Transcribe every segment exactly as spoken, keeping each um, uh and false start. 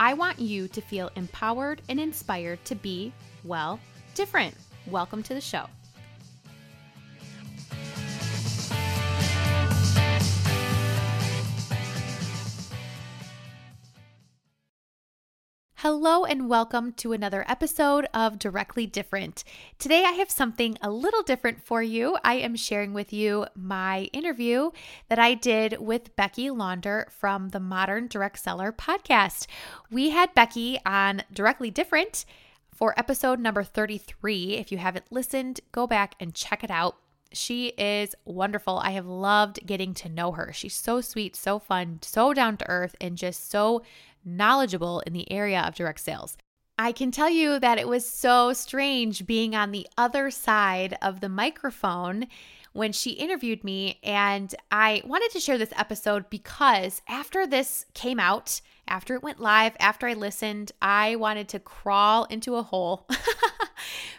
I want you to feel empowered and inspired to be, well, different. Welcome to the show. Hello and welcome to another episode of Directly Different. Today I have something a little different for you. I am sharing with you my interview that I did with Becky Launder from the Modern Direct Seller podcast. We had Becky on Directly Different for episode number thirty-three. If you haven't listened, go back and check it out. She is wonderful. I have loved getting to know her. She's so sweet, so fun, so down to earth, and just so knowledgeable in the area of direct sales. I can tell you that it was so strange being on the other side of the microphone when she interviewed me, and I wanted to share this episode because after this came out, after it went live, after I listened, I wanted to crawl into a hole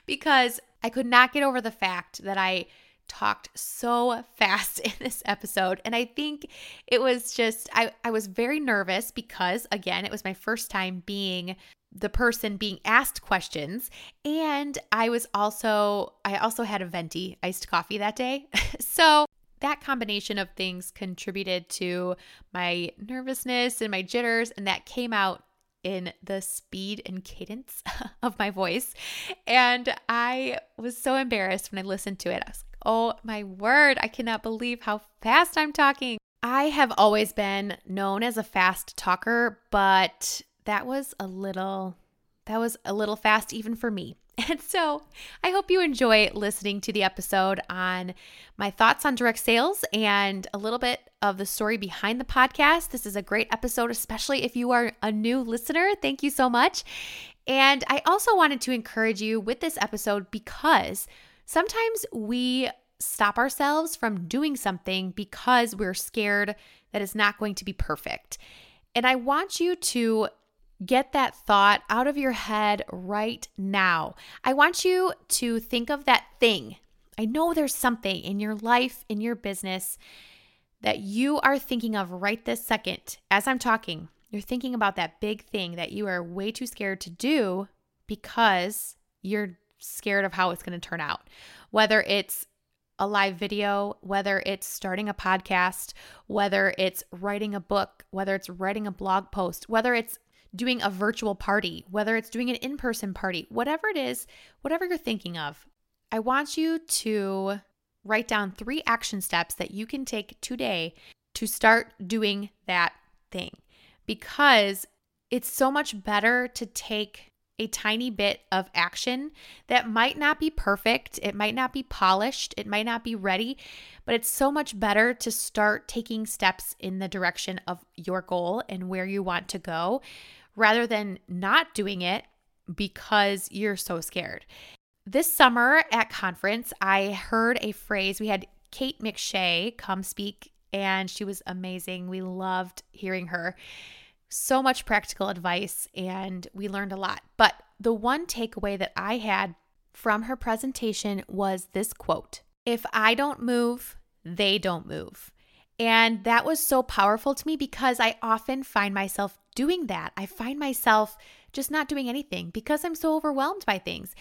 because I could not get over the fact that I talked so fast in this episode. And I think it was just, I, I was very nervous because, again, it was my first time being the person being asked questions. And I was also, I also had a venti iced coffee that day. So that combination of things contributed to my nervousness and my jitters. And that came out in the speed and cadence of my voice. And I was so embarrassed when I listened to it. I was Oh my word, I cannot believe how fast I'm talking. I have always been known as a fast talker, but that was a little, that was a little fast even for me. And so I hope you enjoy listening to the episode on my thoughts on direct sales and a little bit of the story behind the podcast. This is a great episode, especially if you are a new listener. Thank you so much. And I also wanted to encourage you with this episode because sometimes we stop ourselves from doing something because we're scared that it's not going to be perfect. And I want you to get that thought out of your head right now. I want you to think of that thing. I know there's something in your life, in your business, that you are thinking of right this second. As I'm talking, you're thinking about that big thing that you are way too scared to do because you're scared of how it's going to turn out, whether it's a live video, whether it's starting a podcast, whether it's writing a book, whether it's writing a blog post, whether it's doing a virtual party, whether it's doing an in-person party, whatever it is, whatever you're thinking of, I want you to write down three action steps that you can take today to start doing that thing, because it's so much better to take a tiny bit of action that might not be perfect, it might not be polished, it might not be ready, but it's so much better to start taking steps in the direction of your goal and where you want to go rather than not doing it because you're so scared. This summer at conference, I heard a phrase. We had Kate McShay come speak, and she was amazing. We loved hearing her. So much practical advice, and we learned a lot. But the one takeaway that I had from her presentation was this quote: "If I don't move, they don't move." And that was so powerful to me because I often find myself doing that. I find myself just not doing anything because I'm so overwhelmed by things.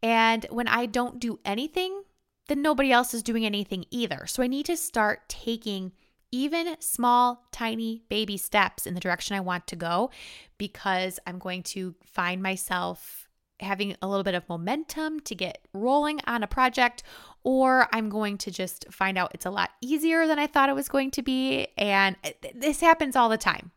And when I don't do anything, then nobody else is doing anything either. So I need to start taking even small, tiny baby steps in the direction I want to go, because I'm going to find myself having a little bit of momentum to get rolling on a project, or I'm going to just find out it's a lot easier than I thought it was going to be. And this happens all the time.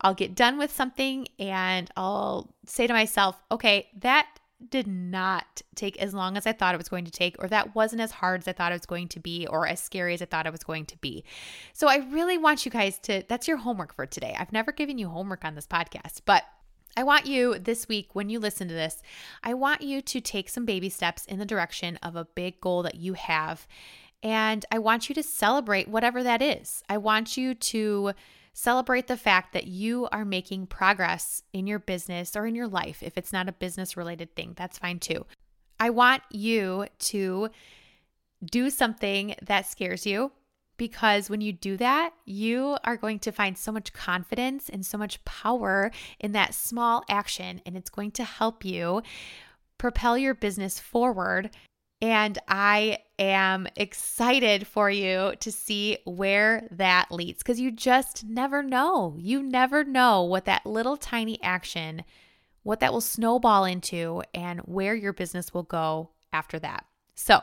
I'll get done with something and I'll say to myself, okay, that did not take as long as I thought it was going to take, or that wasn't as hard as I thought it was going to be, or as scary as I thought it was going to be. So I really want you guys to, that's your homework for today. I've never given you homework on this podcast, but I want you this week, when you listen to this, I want you to take some baby steps in the direction of a big goal that you have. And I want you to celebrate whatever that is. I want you to celebrate the fact that you are making progress in your business or in your life. If it's not a business-related thing, that's fine too. I want you to do something that scares you, because when you do that, you are going to find so much confidence and so much power in that small action, and it's going to help you propel your business forward. And I am excited for you to see where that leads, because you just never know. You never know what that little tiny action, what that will snowball into, and where your business will go after that. So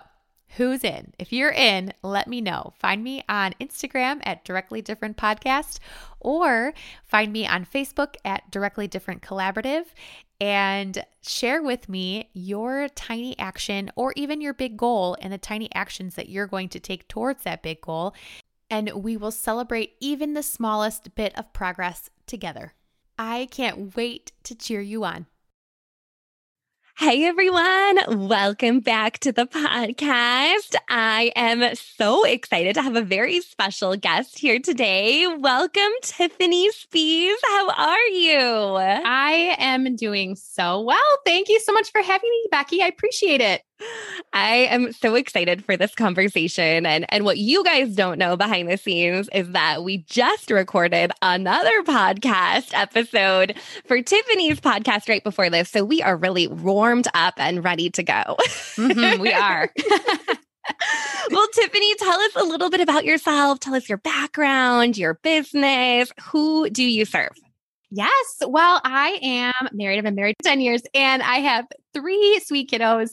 who's in? If you're in, let me know. Find me on Instagram at Directly Different Podcast, or find me on Facebook at Directly Different Collaborative, and share with me your tiny action or even your big goal and the tiny actions that you're going to take towards that big goal. And we will celebrate even the smallest bit of progress together. I can't wait to cheer you on. Hey everyone, welcome back to the podcast. I am so excited to have a very special guest here today. Welcome, Tiffany Spies. How are you? I am doing so well. Thank you so much for having me, Becky. I appreciate it. I am so excited for this conversation. And, and what you guys don't know behind the scenes is that we just recorded another podcast episode for Tiffany's podcast right before this. So we are really warmed up and ready to go. Mm-hmm, we are. Well, Tiffany, tell us a little bit about yourself. Tell us your background, your business. Who do you serve? Yes. Well, I am married. I've been married for ten years, and I have three sweet kiddos,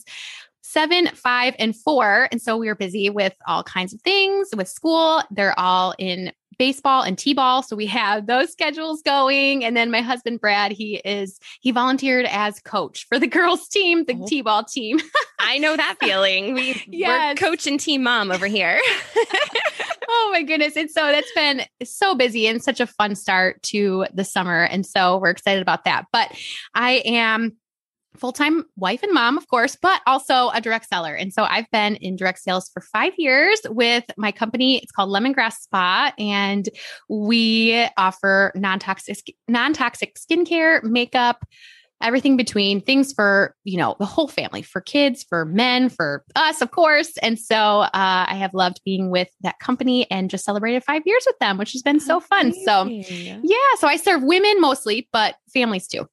seven, five, and four. And so we were busy with all kinds of things with school. They're all in baseball and t-ball. So we have those schedules going. And then my husband, Brad, he is, he volunteered as coach for the girls team, the oh. t-ball team. I know that feeling. We, yes. We're coach and team mom over here. Oh my goodness. And so that's been so busy and such a fun start to the summer. And so we're excited about that. But I am full-time wife and mom, of course, but also a direct seller. And so I've been in direct sales for five years with my company. It's called Lemongrass Spa, and we offer non-toxic, non-toxic skincare, makeup, everything between, things for, you know, the whole family, for kids, for men, for us, of course. And so uh, I have loved being with that company and just celebrated five years with them, which has been so fun. So yeah, so I serve women mostly, but families too.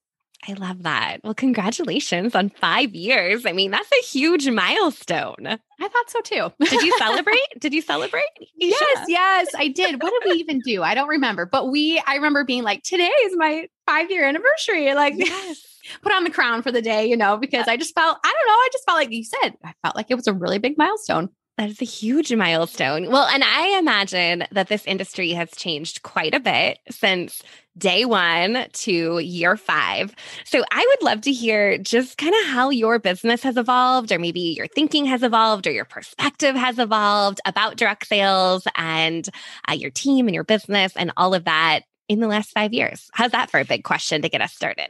I love that. Well, congratulations on five years. I mean, that's a huge milestone. I thought so too. Did you celebrate? Did you celebrate? Yes, yeah. yes, I did. What did we even do? I don't remember. But we, I remember being like, today is my five-year anniversary. Like, yes. Put on the crown for the day, you know, because I just felt, I don't know, I just felt like you said, I felt like it was a really big milestone. That is a huge milestone. Well, and I imagine that this industry has changed quite a bit since day one to year five. So I would love to hear just kind of how your business has evolved, or maybe your thinking has evolved, or your perspective has evolved about direct sales and uh, your team and your business and all of that in the last five years. How's that for a big question to get us started?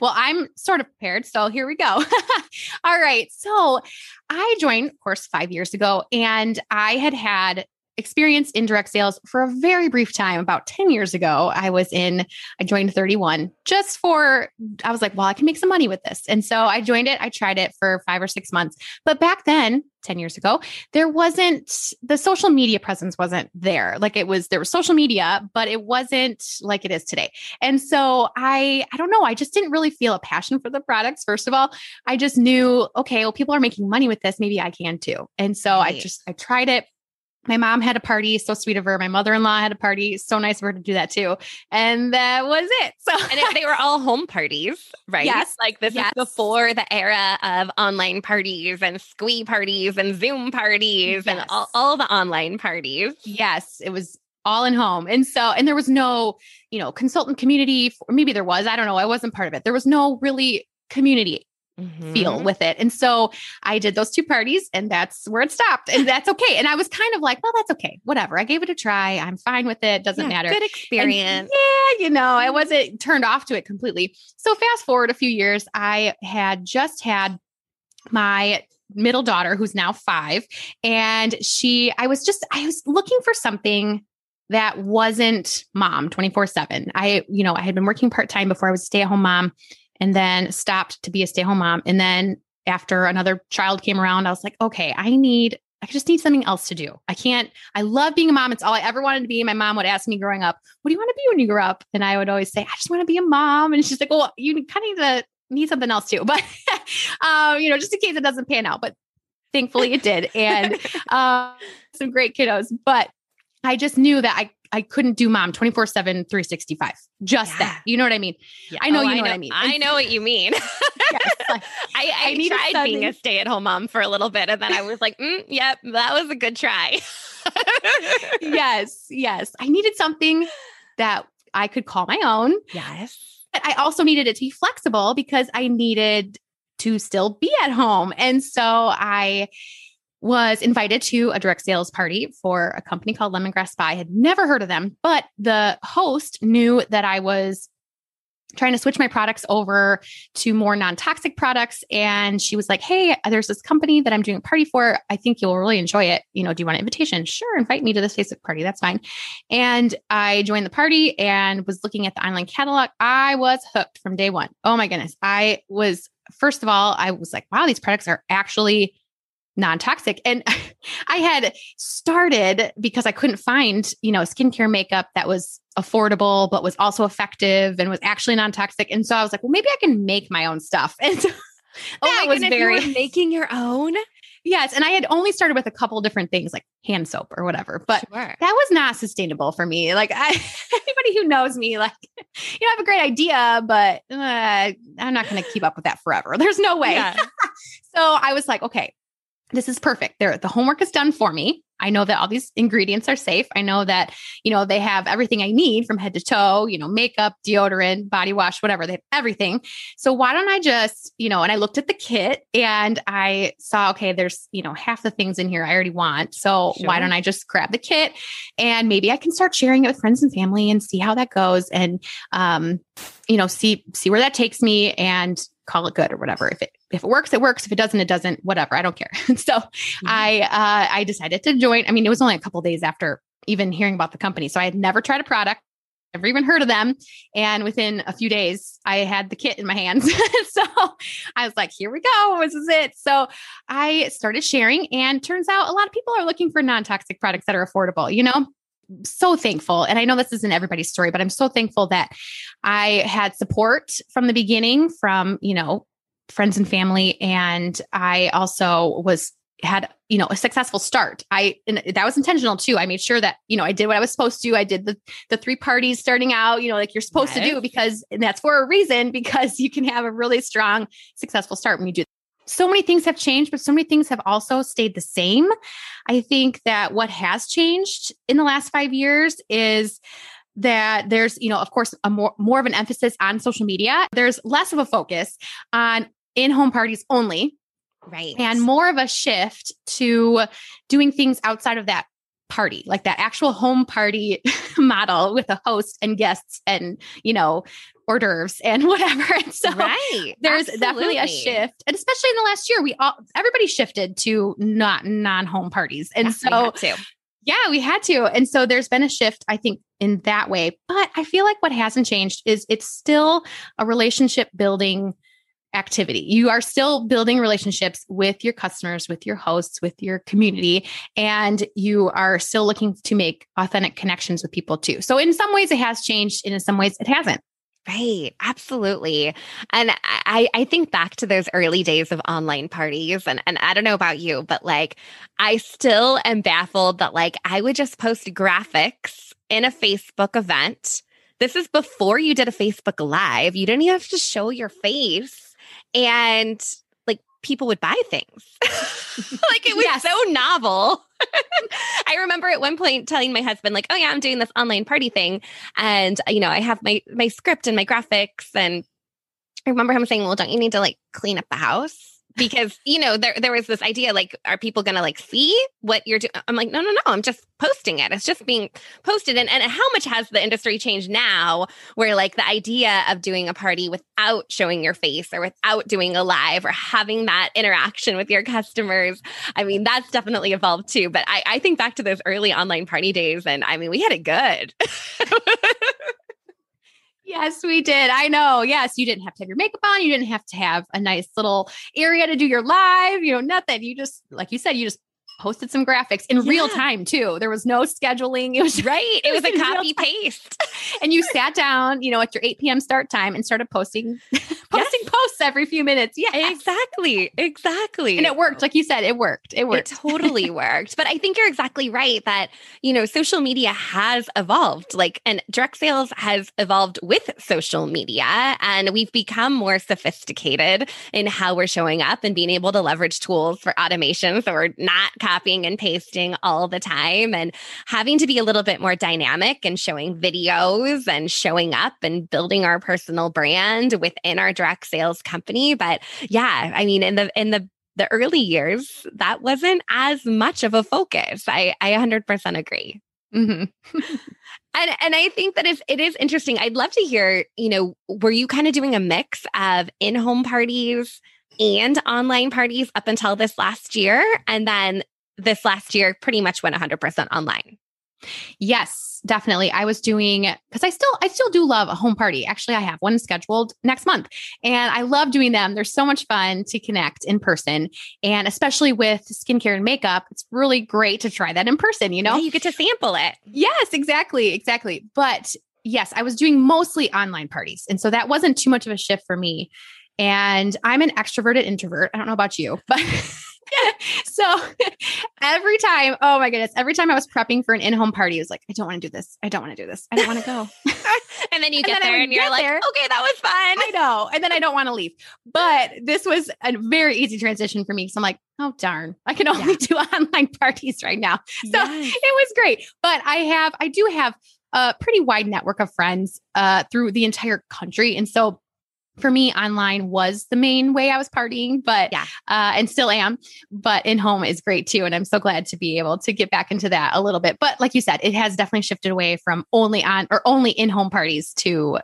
Well, I'm sort of prepared. So here we go. All right. So I joined, of course, five years ago, and I had had experience in direct sales for a very brief time. About ten years ago, I was in, I joined thirty-one just for, I was like, well, I can make some money with this. And so I joined it. I tried it for five or six months. But back then, ten years ago, there wasn't, the social media presence wasn't there. Like it was, there was social media, but it wasn't like it is today. And so I, I don't know, I just didn't really feel a passion for the products. First of all, I just knew, okay, well, people are making money with this. Maybe I can too. And so right. I just, I tried it. My mom had a party, so sweet of her. My mother-in-law had a party, so nice of her to do that too. And that was it. So and it, they were all home parties, right? Yes. Like this yes. is before the era of online parties and squee parties and Zoom parties yes. and all, all the online parties. Yes, it was all in home. And so, and there was no, you know, consultant community, for, maybe there was, I don't know. I wasn't part of it. There was no really community Mm-hmm. feel with it. And so I did those two parties and that's where it stopped, and that's okay. And I was kind of like, well, that's okay. Whatever. I gave it a try. I'm fine with it. Doesn't yeah, matter. Good experience. And yeah. You know, I wasn't turned off to it completely. So fast forward a few years, I had just had my middle daughter who's now five, and she, I was just, I was looking for something that wasn't mom twenty-four seven. I, you know, I had been working part-time before I was a stay-at-home mom, and then stopped to be a stay-at-home mom. And then after another child came around, I was like, okay, I need, I just need something else to do. I can't, I love being a mom. It's all I ever wanted to be. My mom would ask me growing up, what do you want to be when you grow up? And I would always say, I just want to be a mom. And she's like, well, you kind of need, to, need something else too. But, um, you know, just in case it doesn't pan out, but thankfully it did. And um, some great kiddos, but I just knew that I I couldn't do mom twenty-four seven, three sixty-five, just yeah. that. You know what I mean? Yeah. I know oh, you know, I know what I mean. I know what you mean. yes, like, I, I, I tried something. being a stay-at-home mom for a little bit. And then I was like, mm, yep, that was a good try. yes. Yes. I needed something that I could call my own. Yes. But I also needed it to be flexible because I needed to still be at home. And so I was invited to a direct sales party for a company called Lemongrass Spa. I had never heard of them, but the host knew that I was trying to switch my products over to more non-toxic products. And she was like, hey, there's this company that I'm doing a party for. I think you'll really enjoy it. You know, do you want an invitation? Sure. Invite me to this Facebook party. That's fine. And I joined the party and was looking at the online catalog. I was hooked from day one. Oh my goodness. I was, first of all, I was like, wow, these products are actually non-toxic. And I had started because I couldn't find, you know, skincare makeup that was affordable, but was also effective and was actually non-toxic. And so I was like, well, maybe I can make my own stuff. And so that oh was goodness, very you making your own. Yes. And I had only started with a couple different things like hand soap or whatever, but sure. that was not sustainable for me. Like I, anybody who knows me, like, you know, I have a great idea, but uh, I'm not going to keep up with that forever. There's no way. Yeah. So I was like, okay, this is perfect. They're, the homework is done for me. I know that all these ingredients are safe. I know that, you know, they have everything I need from head to toe, you know, makeup, deodorant, body wash, whatever. They have everything. So why don't I just, you know, and I looked at the kit and I saw, okay, there's, you know, half the things in here I already want. So sure. why don't I just grab the kit and maybe I can start sharing it with friends and family and see how that goes. And, um, you know, see, see where that takes me and call it good or whatever. If it, if it works, it works. If it doesn't, it doesn't, whatever. I don't care. so mm-hmm. I, uh, I decided to join. I mean, it was only a couple of days after even hearing about the company. So I had never tried a product, never even heard of them. And within a few days I had the kit in my hands. so I was like, here we go. This is it. So I started sharing, and turns out a lot of people are looking for non-toxic products that are affordable, you know? So thankful. And I know this isn't everybody's story, but I'm so thankful that I had support from the beginning from, you know, friends and family. And I also was, had, you know, a successful start. I, and that was intentional too. I made sure that, you know, I did what I was supposed to. I did the, the three parties starting out, you know, like you're supposed yes. to do, because, and that's for a reason, because you can have a really strong, successful start when you do. So many things have changed, but so many things have also stayed the same. I think that what has changed in the last five years is that there's, you know, of course, a more, more of an emphasis on social media. There's less of a focus on in-home parties only. Right. And more of a shift to doing things outside of that party, like that actual home party model with a host and guests and, you know, hors d'oeuvres and whatever. And so right. there's Absolutely. definitely a shift. And especially in the last year, we all, everybody shifted to not non-home parties. And yes, so, we yeah, we had to. And so there's been a shift, I think, in that way. But I feel like what hasn't changed is it's still a relationship building activity. You are still building relationships with your customers, with your hosts, with your community, and you are still looking to make authentic connections with people too. So in some ways it has changed, and in some ways it hasn't. Right. Absolutely. And I, I think back to those early days of online parties, and, and I don't know about you, but like, I still am baffled that like, I would just post graphics in a Facebook event. This is before you did a Facebook Live. You didn't even have to show your face. And like people would buy things. like it was yes. so novel. I remember at one point telling my husband like, oh yeah, I'm doing this online party thing. And, you know, I have my, my script and my graphics and I remember him saying, well, don't you need to like clean up the house? Because, you know, there there was this idea, like, are people going to like see what you're doing? I'm like, no, no, no, I'm just posting it. It's just being posted. And, and how much has the industry changed now where like the idea of doing a party without showing your face or without doing a live or having that interaction with your customers. I mean, that's definitely evolved too. But I, I think back to those early online party days and I mean, we had it good. Yes, we did. I know. Yes. You didn't have to have your makeup on. You didn't have to have a nice little area to do your live, you know, nothing. You just, like you said, you just posted some graphics in yeah. real time too. There was no scheduling. It was right. It was a copy paste. And you sat down, you know, at your eight p.m. start time and started posting, posting yes. posts every few minutes. Yeah, exactly. Exactly. And it worked. Like you said, it worked. It worked. It totally worked. But I think you're exactly right that, you know, social media has evolved, like, and direct sales has evolved with social media, and we've become more sophisticated in how we're showing up and being able to leverage tools for automation. So we're not copying and pasting all the time and having to be a little bit more dynamic and showing videos and showing up and building our personal brand within our direct sales company. But yeah, I mean, in the in the, the early years, that wasn't as much of a focus. I, I one hundred percent agree. Mm-hmm. And and I think that it's, it is interesting. I'd love to hear, you know, were you kind of doing a mix of in-home parties and online parties up until this last year? And then this last year pretty much went one hundred percent online. Yes, definitely. I was doing, because I still, I still do love a home party. Actually, I have one scheduled next month and I love doing them. They're so much fun to connect in person. And especially with skincare and makeup, it's really great to try that in person, you know? Yeah, you get to sample it. Yes, exactly. Exactly. But yes, I was doing mostly online parties. And so that wasn't too much of a shift for me. And I'm an extroverted introvert. I don't know about you, but... So every time, oh my goodness, every time I was prepping for an in-home party, I was like, I don't want to do this. I don't want to do this. I don't want to go. And then you get and then there and you're like, there. Okay, that was fun. I know. And then I don't want to leave. But this was a very easy transition for me. So I'm like, oh, darn, I can only yeah. do online parties right now. So yes. It was great. But I have, I do have a pretty wide network of friends uh, through the entire country. And so for me, online was the main way I was partying, but, yeah. uh, and still am, but in home is great too. And I'm so glad to be able to get back into that a little bit. But like you said, it has definitely shifted away from only on or only in-home parties to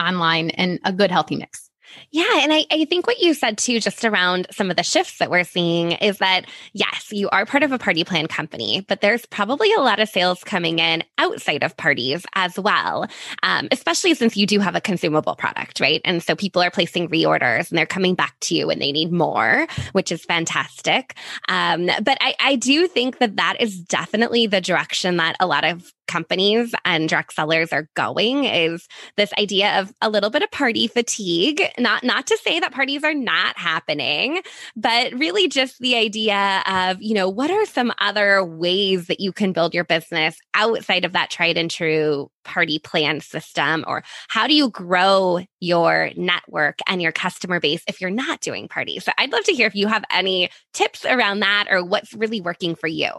online and a good healthy mix. Yeah. And I, I think what you said too, just around some of the shifts that we're seeing is that, yes, you are part of a party plan company, but there's probably a lot of sales coming in outside of parties as well, um, especially since you do have a consumable product, right? And so people are placing reorders and they're coming back to you and they need more, which is fantastic. Um, but I, I do think that that is definitely the direction that a lot of companies and direct sellers are going, is this idea of a little bit of party fatigue. Not not to say that parties are not happening, but really just the idea of, you know, what are some other ways that you can build your business outside of that tried and true party plan system, or how do you grow your network and your customer base if you're not doing parties? So I'd love to hear if you have any tips around that or what's really working for you.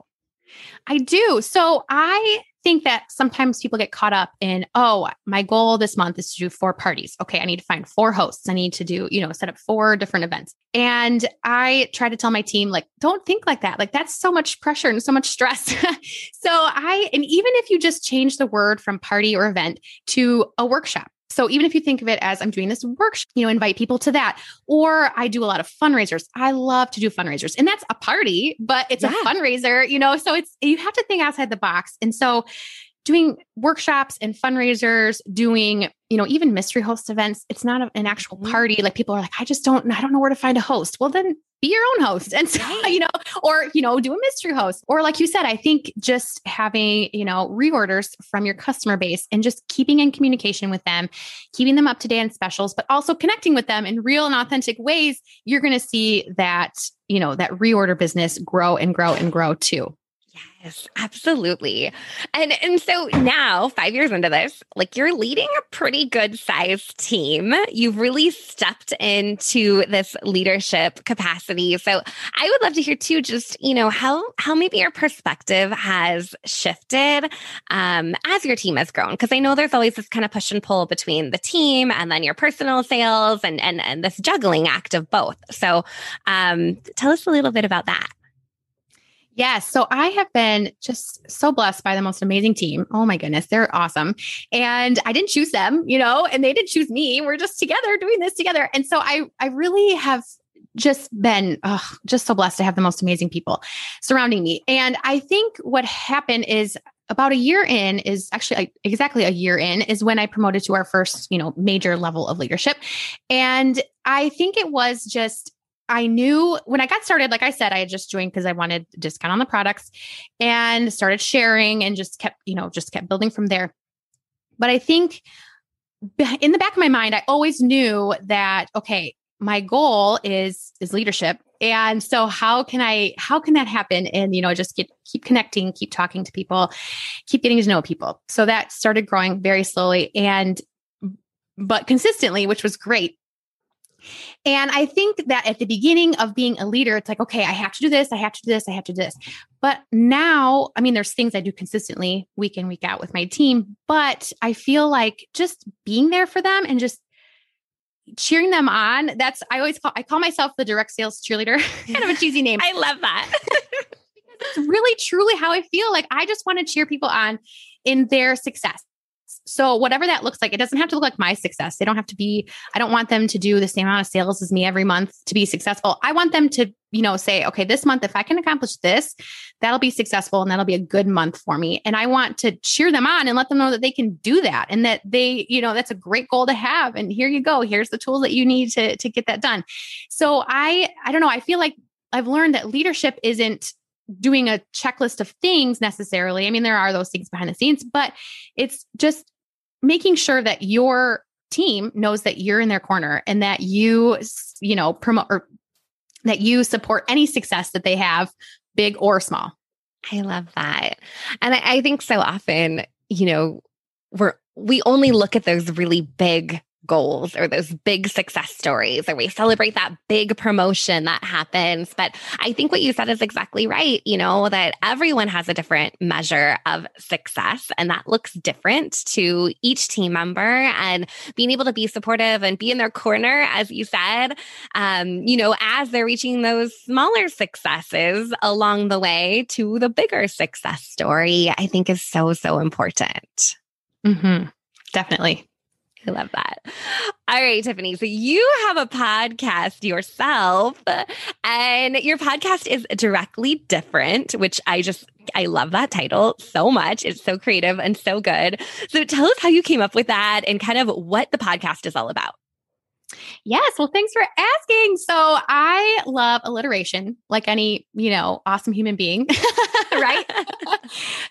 I do. So I think that sometimes people get caught up in, oh, my goal this month is to do four parties. Okay, I need to find four hosts. I need to do, you know, set up four different events. And I try to tell my team, like, don't think like that. Like, that's so much pressure and so much stress. So I, and even if you just change the word from party or event to a workshop. So even if you think of it as I'm doing this workshop, you know, invite people to that, or I do a lot of fundraisers. I love to do fundraisers, and that's a party, but it's yeah. a fundraiser, you know, so it's, you have to think outside the box. And so doing workshops and fundraisers, doing, you know, even mystery host events, it's not a, an actual party. Like people are like, I just don't, I don't know where to find a host. Well, then be your own host. And so, you know, or, you know, do a mystery host. Or like you said, I think just having, you know, reorders from your customer base and just keeping in communication with them, keeping them up to date on specials, but also connecting with them in real and authentic ways. You're going to see that, you know, that reorder business grow and grow and grow too. Yes, absolutely. And and so now, five years into this, like you're leading a pretty good sized team. You've really stepped into this leadership capacity. So I would love to hear too, just, you know, how how maybe your perspective has shifted um, as your team has grown. Because I know there's always this kind of push and pull between the team and then your personal sales and and, and this juggling act of both. So um, tell us a little bit about that. Yes. So I have been just so blessed by the most amazing team. Oh my goodness. They're awesome. And I didn't choose them, you know, and they didn't choose me. We're just together doing this together. And so I, I really have just been oh, just so blessed to have the most amazing people surrounding me. And I think what happened is about a year in is actually like exactly a year in is when I promoted to our first, you know, major level of leadership. And I think it was just, I knew when I got started, like I said, I had just joined because I wanted a discount on the products and started sharing and just kept, you know, just kept building from there. But I think in the back of my mind, I always knew that, okay, my goal is, is leadership. And so how can I, how can that happen? And, you know, just get, keep connecting, keep talking to people, keep getting to know people. So that started growing very slowly and, but consistently, which was great. And I think that at the beginning of being a leader, it's like, okay, I have to do this. I have to do this. I have to do this. But now, I mean, there's things I do consistently week in, week out with my team, but I feel like just being there for them and just cheering them on. That's, I always call, I call myself the direct sales cheerleader, kind of a cheesy name. I love that. Because it's really truly how I feel. Like I just want to cheer people on in their success. So whatever that looks like, it doesn't have to look like my success. They don't have to be, I don't want them to do the same amount of sales as me every month to be successful. I want them to, you know, say, okay, this month, if I can accomplish this, that'll be successful and that'll be a good month for me. And I want to cheer them on and let them know that they can do that. And that they, you know, that's a great goal to have. And here you go. Here's the tools that you need to, to get that done. So I, I don't know. I feel like I've learned that leadership isn't doing a checklist of things necessarily. I mean, there are those things behind the scenes, but it's just making sure that your team knows that you're in their corner and that you, you know, promote or that you support any success that they have, big or small. I love that. And I, I think so often, you know, we're, we only look at those really big goals or those big success stories, or we celebrate that big promotion that happens. But I think what you said is exactly right, you know, that everyone has a different measure of success and that looks different to each team member, and being able to be supportive and be in their corner, as you said, um, you know, as they're reaching those smaller successes along the way to the bigger success story, I think is so, so important. Mm-hmm. Definitely. I love that. All right, Tiffany. So you have a podcast yourself, and your podcast is Directly Different, which I just, I love that title so much. It's so creative and so good. So tell us how you came up with that and kind of what the podcast is all about. Yes. Well, thanks for asking. So I love alliteration, like any, you know, awesome human being, right?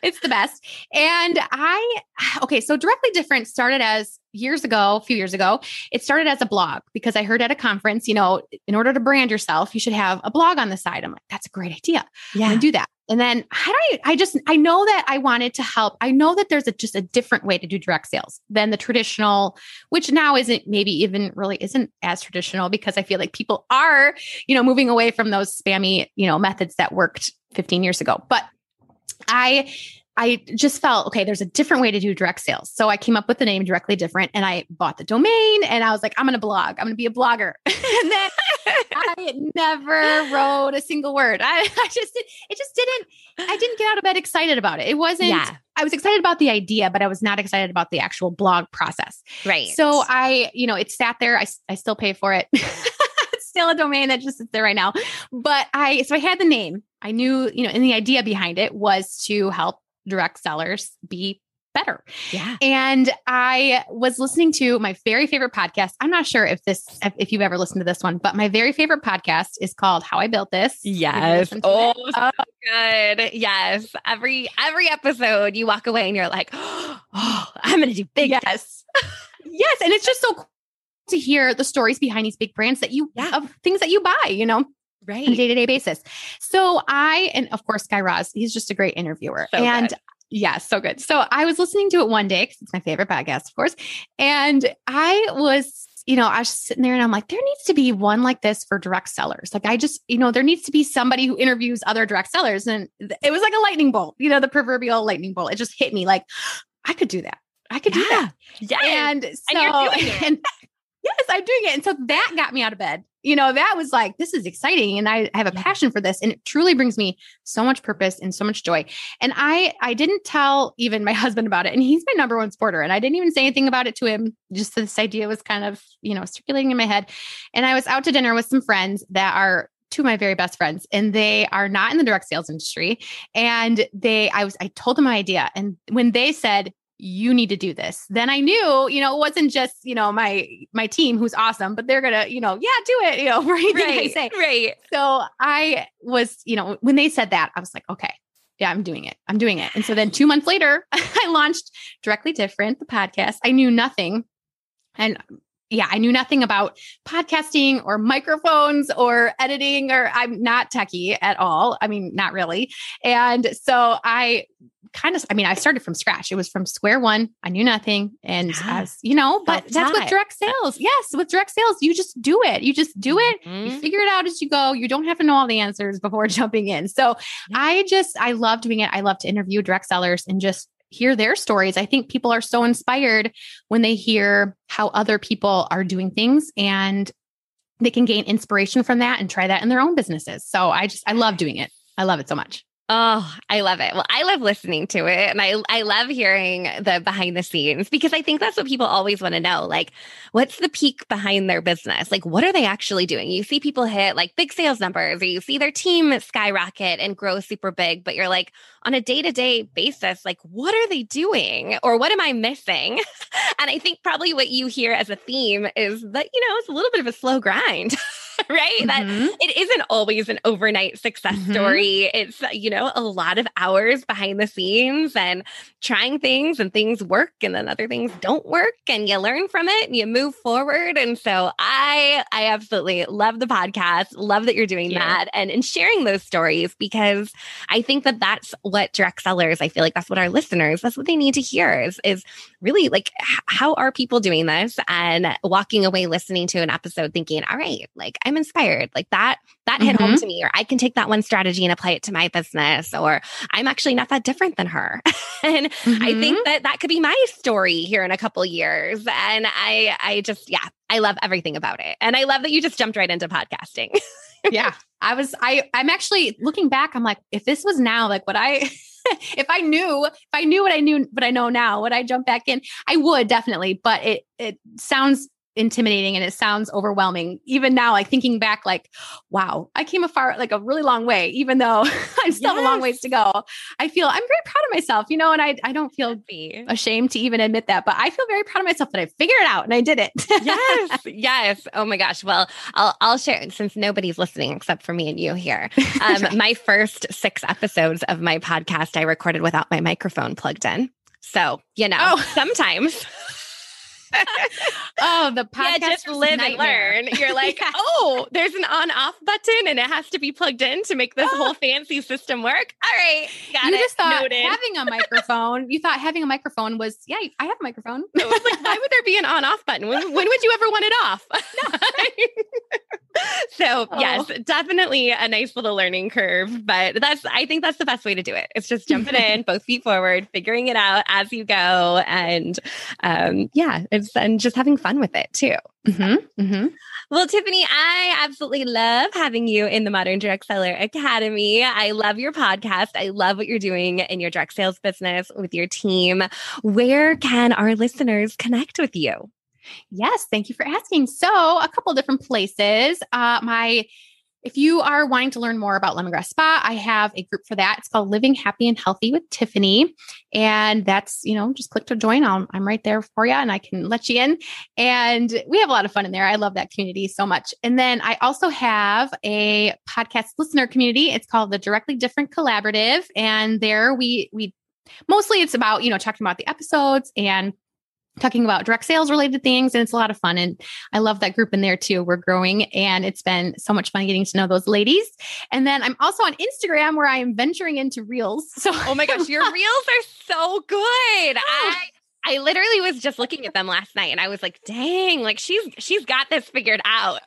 It's the best. And I, okay, so Directly Different started as years ago, a few years ago, it started as a blog because I heard at a conference, you know, in order to brand yourself, you should have a blog on the side. I'm like, that's a great idea. Yeah. And do that. And then how do I, I just, I know that I wanted to help. I know that there's a, just a different way to do direct sales than the traditional, which now isn't maybe even really isn't as traditional because I feel like people are, you know, moving away from those spammy, you know, methods that worked fifteen years ago. But I, I just felt, okay, there's a different way to do direct sales. So I came up with the name Directly Different and I bought the domain and I was like, I'm going to blog. I'm going to be a blogger. And then I never wrote a single word. I, I just, did, it just didn't, I didn't get out of bed excited about it. It wasn't, yeah. I was excited about the idea, but I was not excited about the actual blog process. Right. So I, you know, it sat there. I, I still pay for it. It's still a domain that just sits there right now. But I, so I had the name. I knew, you know, and the idea behind it was to help direct sellers be better. Yeah. And I was listening to my very favorite podcast. I'm not sure if this, if you've ever listened to this one, but my very favorite podcast is called How I Built This. Yes. Oh, it? so oh. good. Yes. Every, every episode you walk away and you're like, oh, I'm going to do big. Yes. Yes. And it's just so cool to hear the stories behind these big brands that you, yeah. of things that you buy, you know? right. on a day-to-day basis. So I, and of course, Guy Raz, he's just a great interviewer. So and good. Yeah, so good. So I was listening to it one day, because it's my favorite podcast, of course. And I was, you know, I was sitting there and I'm like, there needs to be one like this for direct sellers. Like I just, you know, there needs to be somebody who interviews other direct sellers. And it was like a lightning bolt, you know, the proverbial lightning bolt. It just hit me like, I could do that. I could yeah. do that. Yeah. And so, and, you're doing it. and yes, I'm doing it. And so that got me out of bed. You know, that was like, this is exciting. And I, I have a passion for this. And it truly brings me so much purpose and so much joy. And I, I didn't tell even my husband about it. And he's my number one supporter. And I didn't even say anything about it to him. Just this idea was kind of, you know, circulating in my head. And I was out to dinner with some friends that are two of my very best friends, and they are not in the direct sales industry. And they, I was, I told them my idea. And when they said, you need to do this, then I knew, you know, it wasn't just, you know, my, my team who's awesome, but they're going to, you know, yeah, do it, you know, for anything right, I say. Right. So I was, you know, when they said that, I was like, okay, yeah, I'm doing it. I'm doing it. And so then two months later, I launched Directly Different, the podcast. I knew nothing. And yeah, I knew nothing about podcasting or microphones or editing, or I'm not techie at all. I mean, not really. And so I kind of, I mean, I started from scratch. It was from square one. I knew nothing. And yeah. as you know, but that's, that's with direct sales. Yes. With direct sales, you just do it. You just do it. Mm-hmm. You figure it out as you go. You don't have to know all the answers before jumping in. So yeah. I just, I love doing it. I love to interview direct sellers and just hear their stories. I think people are so inspired when they hear how other people are doing things, and they can gain inspiration from that and try that in their own businesses. So I just, I love doing it. I love it so much. Oh, I love it. Well, I love listening to it. And I, I love hearing the behind the scenes, because I think that's what people always want to know. Like, what's the peak behind their business? Like, what are they actually doing? You see people hit like big sales numbers, or you see their team skyrocket and grow super big, but you're like, on a day-to-day basis, like, what are they doing? Or what am I missing? And I think probably what you hear as a theme is that, you know, it's a little bit of a slow grind. Right? Mm-hmm. That it isn't always an overnight success mm-hmm. story. It's, you know, a lot of hours behind the scenes and trying things, and things work and then other things don't work, and you learn from it and you move forward. And so I, I absolutely love the podcast. Love that you're doing yeah. that and, and sharing those stories, because I think that that's what direct sellers, I feel like that's what our listeners, that's what they need to hear is, is really like, h- how are people doing this, and walking away listening to an episode thinking, all right, like, I'm inspired. Like that, that hit mm-hmm. home to me, or I can take that one strategy and apply it to my business, or I'm actually not that different than her. And mm-hmm. I think that that could be my story here in a couple years. And I, I just, yeah, I love everything about it. And I love that you just jumped right into podcasting. Yeah. I was, I, I'm actually looking back. I'm like, if this was now, like what I, if I knew, if I knew what I knew, but I know now, would I jump back in? I would definitely, but it, it sounds intimidating and it sounds overwhelming. Even now, like thinking back, like, wow, I came a far, like a really long way, even though I still yes. have a long ways to go. I feel I'm very proud of myself, you know, and I, I don't feel ashamed to even admit that, but I feel very proud of myself that I figured it out and I did it. Yes. Yes. Oh my gosh. Well, I'll, I'll share, since nobody's listening except for me and you here. Um, my first six episodes of my podcast, I recorded without my microphone plugged in. So, you know, oh. sometimes oh, the podcast. Yeah, just live and learn. You're like, yeah. oh, there's an on-off button and it has to be plugged in to make this oh. whole fancy system work. All right. Got you it. You just thought Noted. having a microphone, you thought having a microphone was, yeah, I have a microphone. I was like, why would there be an on-off button? When, when would you ever want it off? No. So oh. yes, definitely a nice little learning curve, but that's, I think that's the best way to do it. It's just jumping in, both feet forward, figuring it out as you go. And um, yeah, it's, and just having fun with it too. Mm-hmm. Mm-hmm. Well, Tiffany, I absolutely love having you in the Modern Direct Seller Academy. I love your podcast. I love what you're doing in your direct sales business with your team. Where can our listeners connect with you? Yes. Thank you for asking. So a couple of different places. Uh, my, if you are wanting to learn more about Lemongrass Spa, I have a group for that. It's called Living Happy and Healthy with Tiffany. And that's, you know, just click to join. I'll, I'm right there for you and I can let you in. And we have a lot of fun in there. I love that community so much. And then I also have a podcast listener community. It's called the Directly Different Collaborative. And there we, we mostly it's about, you know, talking about the episodes and talking about direct sales related things. And it's a lot of fun. And I love that group in there too. We're growing and it's been so much fun getting to know those ladies. And then I'm also on Instagram where I am venturing into reels. So, oh my gosh, your reels are so good. I, I literally was just looking at them last night and I was like, dang, like she's, she's got this figured out.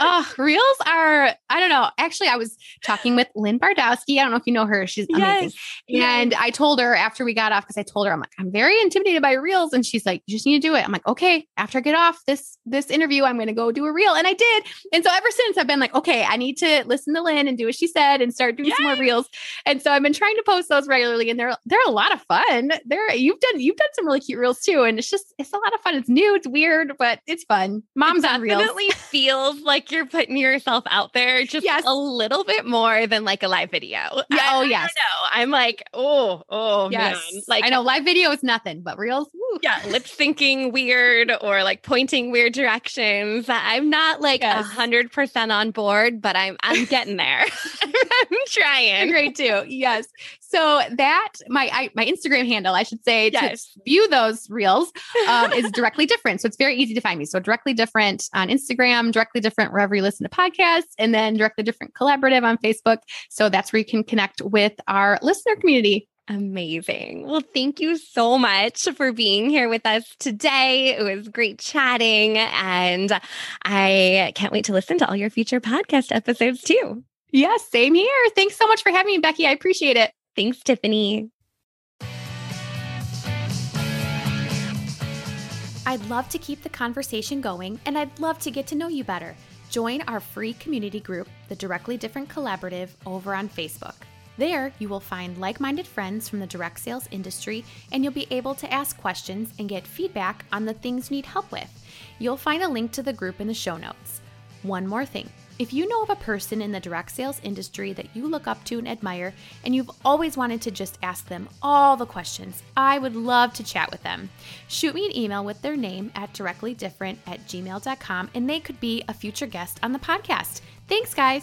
Oh, reels are, I don't know. Actually, I was talking with Lynn Bardowski. I don't know if you know her. She's amazing. Yes. And I told her after we got off, because I told her, I'm like, I'm very intimidated by reels. And she's like, you just need to do it. I'm like, okay, after I get off this, this interview, I'm going to go do a reel. And I did. And so ever since I've been like, okay, I need to listen to Lynn and do what she said and start doing yes. some more reels. And so I've been trying to post those regularly and they're, they're a lot of fun. They're, you've done, you've done some really cute reels too. And it's just, it's a lot of fun. It's new, it's weird, but it's fun. Mom's on reels. It definitely feels like you're putting yourself out there just yes. a little bit more than like a live video. Yeah, oh, yes. I know. I'm like, oh, oh, yes. man. Like, I know live video is nothing, but reels. Woo. Yeah. Lip syncing weird or like pointing weird directions. I'm not like a hundred percent on board, but I'm, I'm getting there. I'm trying. Great too. Yes. So that my, I, my Instagram handle, I should say yes. to view those reels um, is directly different. So it's very easy to find me. So directly different on Instagram, directly different wherever you listen to podcasts, and then directly different collaborative on Facebook. So that's where you can connect with our listener community. Amazing. Well, thank you so much for being here with us today. It was great chatting and I can't wait to listen to all your future podcast episodes too. Yes, yeah, same here. Thanks so much for having me, Becky. I appreciate it. Thanks, Tiffany. I'd love to keep the conversation going and I'd love to get to know you better. Join our free community group, the Directly Different Collaborative, over on Facebook. There, you will find like-minded friends from the direct sales industry and you'll be able to ask questions and get feedback on the things you need help with. You'll find a link to the group in the show notes. One more thing. If you know of a person in the direct sales industry that you look up to and admire, and you've always wanted to just ask them all the questions, I would love to chat with them. Shoot me an email with their name at directlydifferent at gmail dot com, and they could be a future guest on the podcast. Thanks, guys.